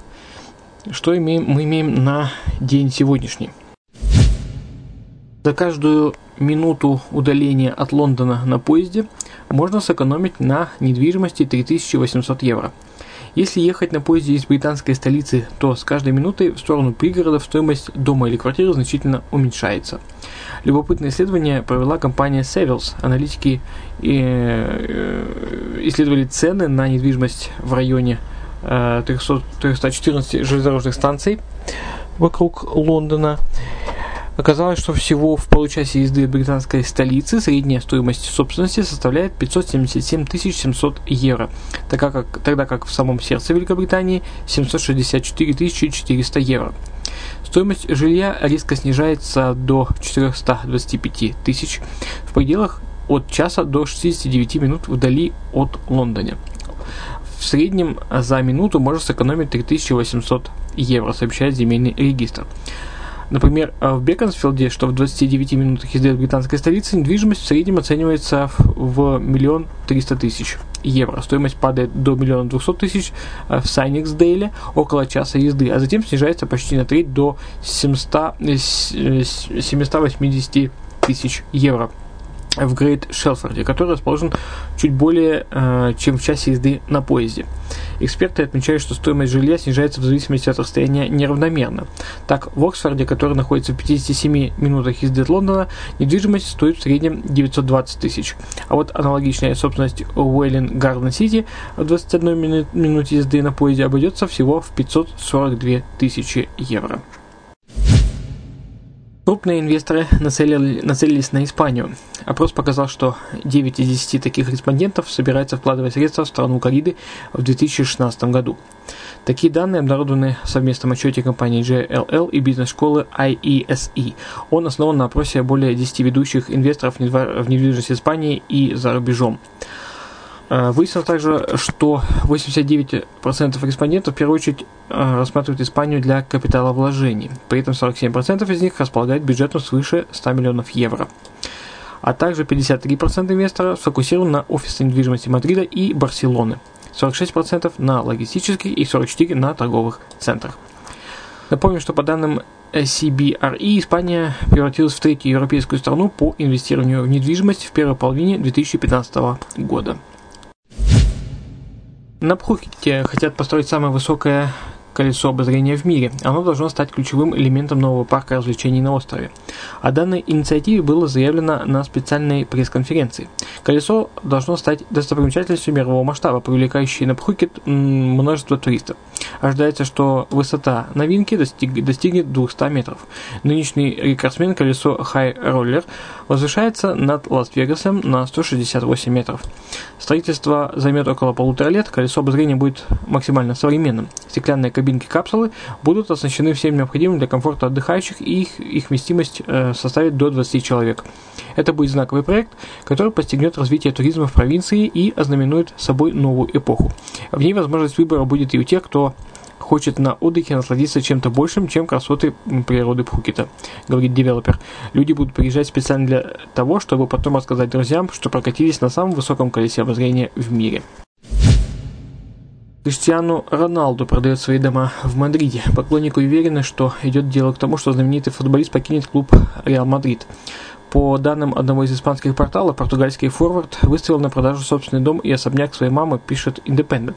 что мы имеем на день сегодняшний? За каждую минуту удаления от Лондона на поезде можно сэкономить на недвижимости 3800 евро. Если ехать на поезде из британской столицы, то с каждой минутой в сторону пригородов стоимость дома или квартиры значительно уменьшается. Любопытное исследование провела компания Savills. Аналитики исследовали цены на недвижимость в районе 314 железнодорожных станций вокруг Лондона. Оказалось, что всего в получасе езды от британской столицы средняя стоимость собственности составляет 577 700 евро, тогда как в самом сердце Великобритании 764 400 евро. Стоимость жилья резко снижается до 425 тысяч в пределах от часа до 69 минут вдали от Лондона. В среднем за минуту можно сэкономить 3800 евро, сообщает земельный регистр. Например, в Беконсфилде, что в 29 минутах езды от британской столицы, недвижимость в среднем оценивается в 1 300 тысяч евро. Стоимость падает до 1 200 тысяч в Саниксдейле около часа езды, а затем снижается почти на треть до 780 тысяч евро в Грейт Шелфорде, который расположен чуть более чем в часе езды на поезде. Эксперты отмечают, что стоимость жилья снижается в зависимости от расстояния неравномерно. Так, в Оксфорде, который находится в 57 минутах езды от Лондона, недвижимость стоит в среднем 920 тысяч. А вот аналогичная собственность Уэллин Гарден Сити в 21 минуте езды на поезде обойдется всего в 542 тысячи евро. Крупные инвесторы нацелились на Испанию. Опрос показал, что 9 из 10 таких респондентов собираются вкладывать средства в страну Карибы в 2016 году. Такие данные обнародованы в совместном отчете компании JLL и бизнес-школы IESE. Он основан на опросе более 10 ведущих инвесторов в недвижимости Испании и за рубежом. Выяснилось также, что 89% респондентов в первую очередь рассматривают Испанию для капиталовложений. При этом 47% из них располагают бюджетом свыше 100 миллионов евро. А также 53% инвесторов сфокусированы на офисной недвижимости Мадрида и Барселоны, 46% на логистических и 44% на торговых центрах. Напомню, что по данным CBRE Испания превратилась в третью европейскую страну по инвестированию в недвижимость в первой половине 2015 года. На Пхукете хотят построить самое высокое колесо обозрения в мире. Оно должно стать ключевым элементом нового парка развлечений на острове. О данной инициативе было заявлено на специальной пресс-конференции. Колесо должно стать достопримечательностью мирового масштаба, привлекающей на Пхукет множество туристов. Ожидается, что высота новинки достигнет 200 метров. Нынешний рекордсмен колесо High Roller возвышается над Лас-Вегасом на 168 метров. Строительство займет около 1,5 лет, колесо обозрения будет максимально современным. Стеклянные кабинки капсулы будут оснащены всем необходимым для комфорта отдыхающих, и их вместимость составит до 20 человек. Это будет знаковый проект, который подстегнет развитие туризма в провинции и ознаменует собой новую эпоху. В ней возможность выбора будет и у тех, кто хочет на отдыхе насладиться чем-то большим, чем красоты природы Пхукета, говорит девелопер. Люди будут приезжать специально для того, чтобы потом рассказать друзьям, что прокатились на самом высоком колесе обозрения в мире. Криштиану Роналду продает свои дома в Мадриде. Поклонники уверены, что идет дело к тому, что знаменитый футболист покинет клуб Реал Мадрид. По данным одного из испанских порталов, португальский форвард выставил на продажу собственный дом и особняк своей мамы, пишет Independent.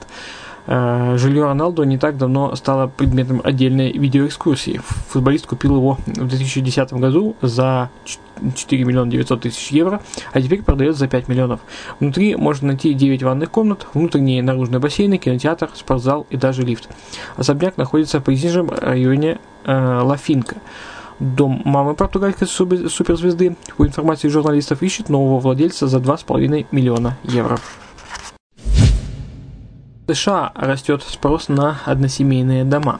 Жилье Роналду не так давно стало предметом отдельной видеоэкскурсии. Футболист купил его в 2010 году за 4 миллиона 900 тысяч евро, а теперь продает за 5 миллионов. Внутри можно найти 9 ванных комнат, внутренние и наружные бассейны, кинотеатр, спортзал и даже лифт. Особняк находится в престижном районе Ла-Финка. Дом мамы португальской суперзвезды, по информации журналистов, ищет нового владельца за 2,5 миллиона евро. В США растет спрос на односемейные дома.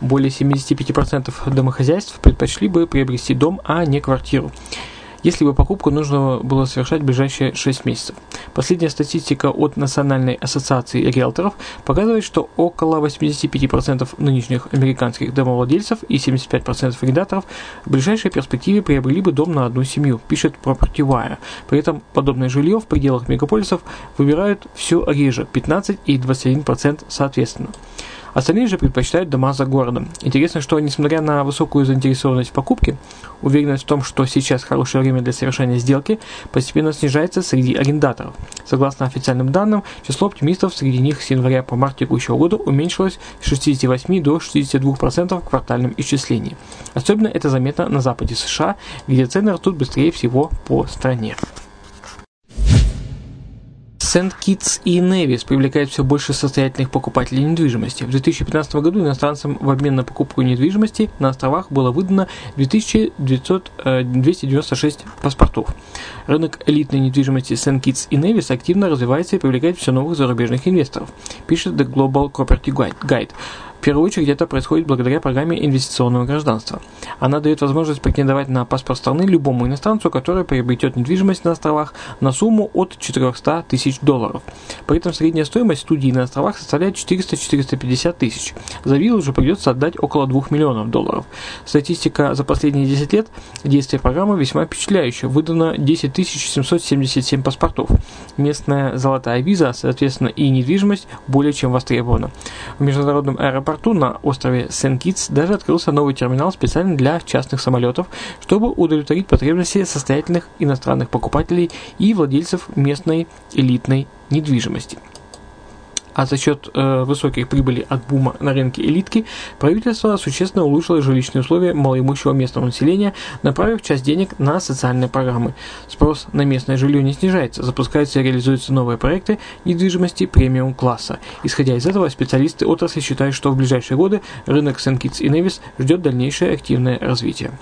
Более 75% домохозяйств предпочли бы приобрести дом, а не квартиру, если бы покупку нужно было совершать в ближайшие 6 месяцев. Последняя статистика от Национальной ассоциации риэлторов показывает, что около 85% нынешних американских домовладельцев и 75% арендаторов в ближайшей перспективе приобрели бы дом на одну семью, пишет PropertyWire. При этом подобное жилье в пределах мегаполисов выбирают все реже, 15 и 21% соответственно. Остальные же предпочитают дома за городом. Интересно, что несмотря на высокую заинтересованность в покупке, уверенность в том, что сейчас хорошее время для совершения сделки, постепенно снижается среди арендаторов. Согласно официальным данным, число оптимистов среди них с января по март текущего года уменьшилось с 68 до 62% в квартальном исчислении. Особенно это заметно на западе США, где цены растут быстрее всего по стране. Сент-Китс и Невис привлекает все больше состоятельных покупателей недвижимости. В 2015 году иностранцам в обмен на покупку недвижимости на островах было выдано 296 паспортов. Рынок элитной недвижимости Сент-Китс и Невис активно развивается и привлекает все новых зарубежных инвесторов, пишет The Global Property Guide. В первую очередь это происходит благодаря программе инвестиционного гражданства. Она дает возможность претендовать на паспорт страны любому иностранцу, который приобретет недвижимость на островах на сумму от $400 тысяч. При этом средняя стоимость студии на островах составляет 400-450 тысяч. За виллу уже придется отдать около $2 миллионов. Статистика за последние 10 лет действия программы весьма впечатляющая. Выдано 10 777 паспортов. Местная золотая виза, соответственно, и недвижимость более чем востребована. В международном аэропорту на острове Сент-Китс даже открылся новый терминал специально для частных самолетов, чтобы удовлетворить потребности состоятельных иностранных покупателей и владельцев местной элитной недвижимости. А за счет высоких прибылей от бума на рынке элитки правительство существенно улучшило жилищные условия малоимущего местного населения, направив часть денег на социальные программы. Спрос на местное жилье не снижается, запускаются и реализуются новые проекты недвижимости премиум-класса. Исходя из этого, специалисты отрасли считают, что в ближайшие годы рынок Сент-Китс и Невис ждет дальнейшее активное развитие.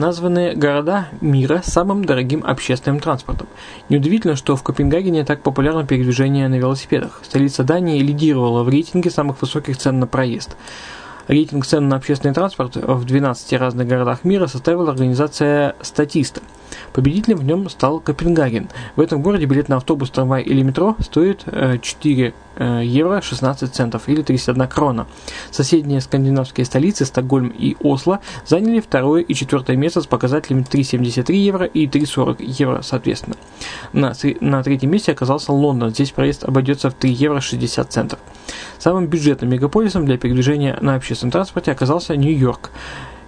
Названы города мира самым дорогим общественным транспортом. Неудивительно, что в Копенгагене так популярно передвижение на велосипедах. Столица Дании лидировала в рейтинге самых высоких цен на проезд. Рейтинг цен на общественный транспорт в 12 разных городах мира составила организация «Статиста». Победителем в нем стал Копенгаген. В этом городе билет на автобус, трамвай или метро стоит 4 евро 16 центов или 31 крона. Соседние скандинавские столицы Стокгольм и Осло заняли 2 и 4 место с показателями 3,73 евро и 3,40 евро соответственно. На третьем месте оказался Лондон. Здесь проезд обойдется в 3 евро 60 центов. Самым бюджетным мегаполисом для передвижения на общественном транспорте оказался Нью-Йорк.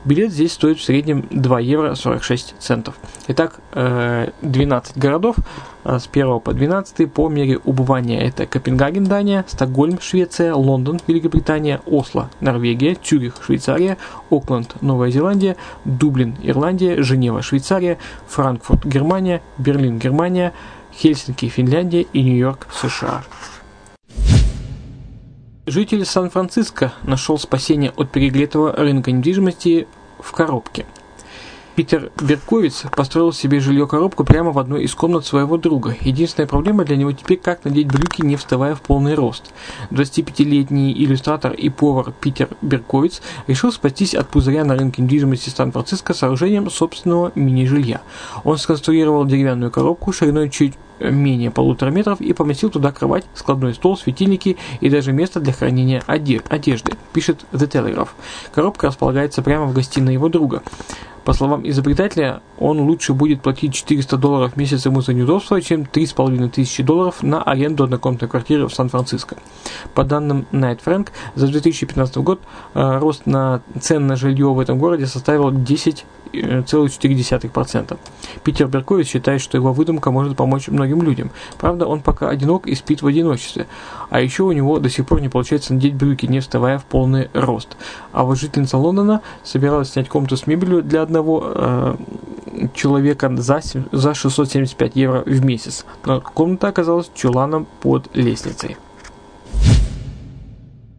Билет здесь стоит в среднем 2 евро 46 центов. Итак, 12 городов с 1 по 12 по мере убывания. Это Копенгаген, Дания, Стокгольм, Швеция, Лондон, Великобритания, Осло, Норвегия, Цюрих, Швейцария, Окленд, Новая Зеландия, Дублин, Ирландия, Женева, Швейцария, Франкфурт, Германия, Берлин, Германия, Хельсинки, Финляндия и Нью-Йорк, США. Житель Сан-Франциско нашел спасение от перегретого рынка недвижимости в коробке. Питер Берковиц построил себе жилье-коробку прямо в одной из комнат своего друга. Единственная проблема для него теперь, как надеть брюки, не вставая в полный рост. 25-летний иллюстратор и повар Питер Берковиц решил спастись от пузыря на рынке недвижимости Сан-Франциско сооружением собственного мини-жилья. Он сконструировал деревянную коробку шириной чуть менее 1,5 метра и поместил туда кровать, складной стол, светильники и даже место для хранения одежды, пишет The Telegraph. Коробка располагается прямо в гостиной его друга. По словам изобретателя, он лучше будет платить $400 в месяц ему за неудобство, чем $3,5 тысячи на аренду однокомнатной квартиры в Сан-Франциско. По данным Knight Frank, за 2015 год рост на цен на жилье в этом городе составил 10,4%. Питер Берковиц считает, что его выдумка может помочь многим людям. Правда, он пока одинок и спит в одиночестве. А еще у него до сих пор не получается надеть брюки, не вставая в полный рост. А вот жительница Лондона собиралась снять комнату с мебелью для одного человека за 675 евро в месяц. Но комната оказалась чуланом под лестницей.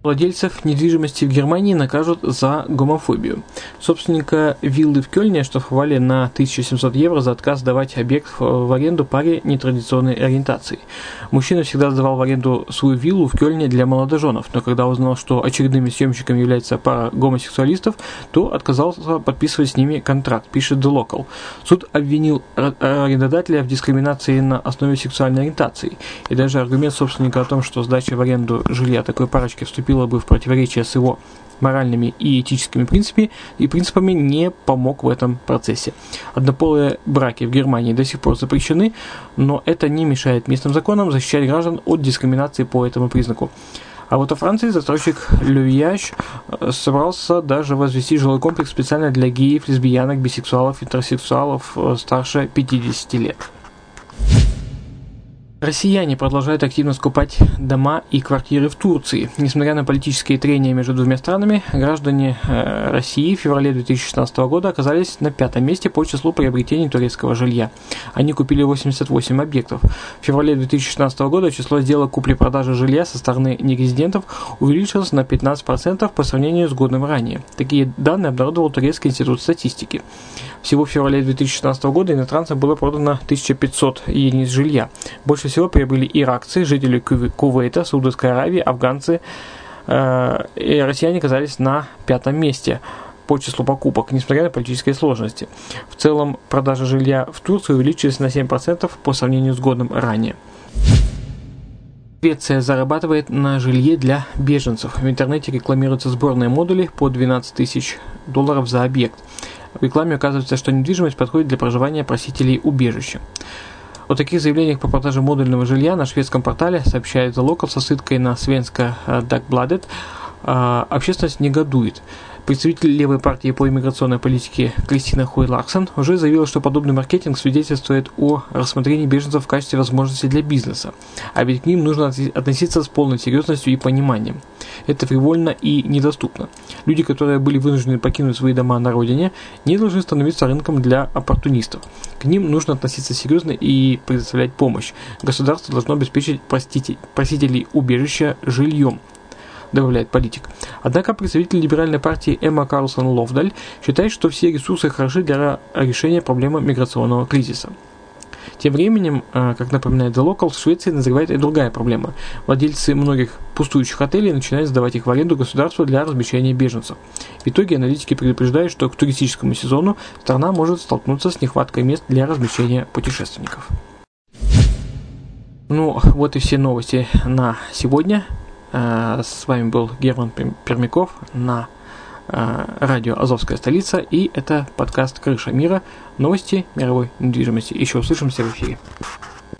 Владельцев недвижимости в Германии накажут за гомофобию. Собственника виллы в Кёльне оштрафовали на 1700 евро за отказ сдавать объект в аренду паре нетрадиционной ориентации. Мужчина всегда сдавал в аренду свою виллу в Кёльне для молодоженов, но когда узнал, что очередными съемщиками является пара гомосексуалистов, то отказался подписывать с ними контракт, пишет The Local. Суд обвинил арендодателя в дискриминации на основе сексуальной ориентации, и даже аргумент собственника о том, что сдача в аренду жилья такой парочки вступила бы в противоречие с его моральными и этическими принципами, не помог в этом процессе. Однополые браки в Германии до сих пор запрещены, но это не мешает местным законам защищать граждан от дискриминации по этому признаку. А вот во Франции застройщик Люяж собрался даже возвести жилой комплекс специально для геев, лесбиянок, бисексуалов и транссексуалов старше 50 лет. Россияне продолжают активно скупать дома и квартиры в Турции. Несмотря на политические трения между двумя странами, граждане России в феврале 2016 года оказались на пятом месте по числу приобретений турецкого жилья. Они купили 88 объектов. В феврале 2016 года число сделок купли-продажи жилья со стороны нерезидентов увеличилось на 15% по сравнению с годом ранее. Такие данные обнародовал Турецкий институт статистики. Всего в феврале 2016 года иностранцам было продано 1500 единиц жилья. Больше всего приобрели иракцы, жители Кувейта, Саудовской Аравии, афганцы, и россияне оказались на пятом месте по числу покупок, несмотря на политические сложности. В целом продажи жилья в Турции увеличились на 7% по сравнению с годом ранее. Швеция зарабатывает на жилье для беженцев. В интернете рекламируются сборные модули по $12 тысяч за объект. В рекламе указывается, что недвижимость подходит для проживания просителей убежища. О таких заявлениях по продаже модульного жилья на шведском портале сообщает The Local со ссылкой на Svenska Dagbladet. Общественность негодует. Представитель левой партии по иммиграционной политике Кристина Хуй Ларсен уже заявила, что подобный маркетинг свидетельствует о рассмотрении беженцев в качестве возможности для бизнеса. А ведь к ним нужно относиться с полной серьезностью и пониманием. Это фривольно и недоступно. Люди, которые были вынуждены покинуть свои дома на родине, не должны становиться рынком для оппортунистов. К ним нужно относиться серьезно и предоставлять помощь. Государство должно обеспечить просителей убежища жильем, добавляет политик. Однако представитель либеральной партии Эмма Карлсон Ловдаль считает, что все ресурсы хороши для решения проблемы миграционного кризиса. Тем временем, как напоминает The Local, в Швеции назревает и другая проблема. Владельцы многих пустующих отелей начинают сдавать их в аренду государству для размещения беженцев. В итоге аналитики предупреждают, что к туристическому сезону страна может столкнуться с нехваткой мест для размещения путешественников. Ну, вот и все новости на сегодня. С вами был Герман Пермяков на радио «Азовская столица», и это подкаст «Крыша мира». Новости мировой недвижимости. Еще услышимся в эфире.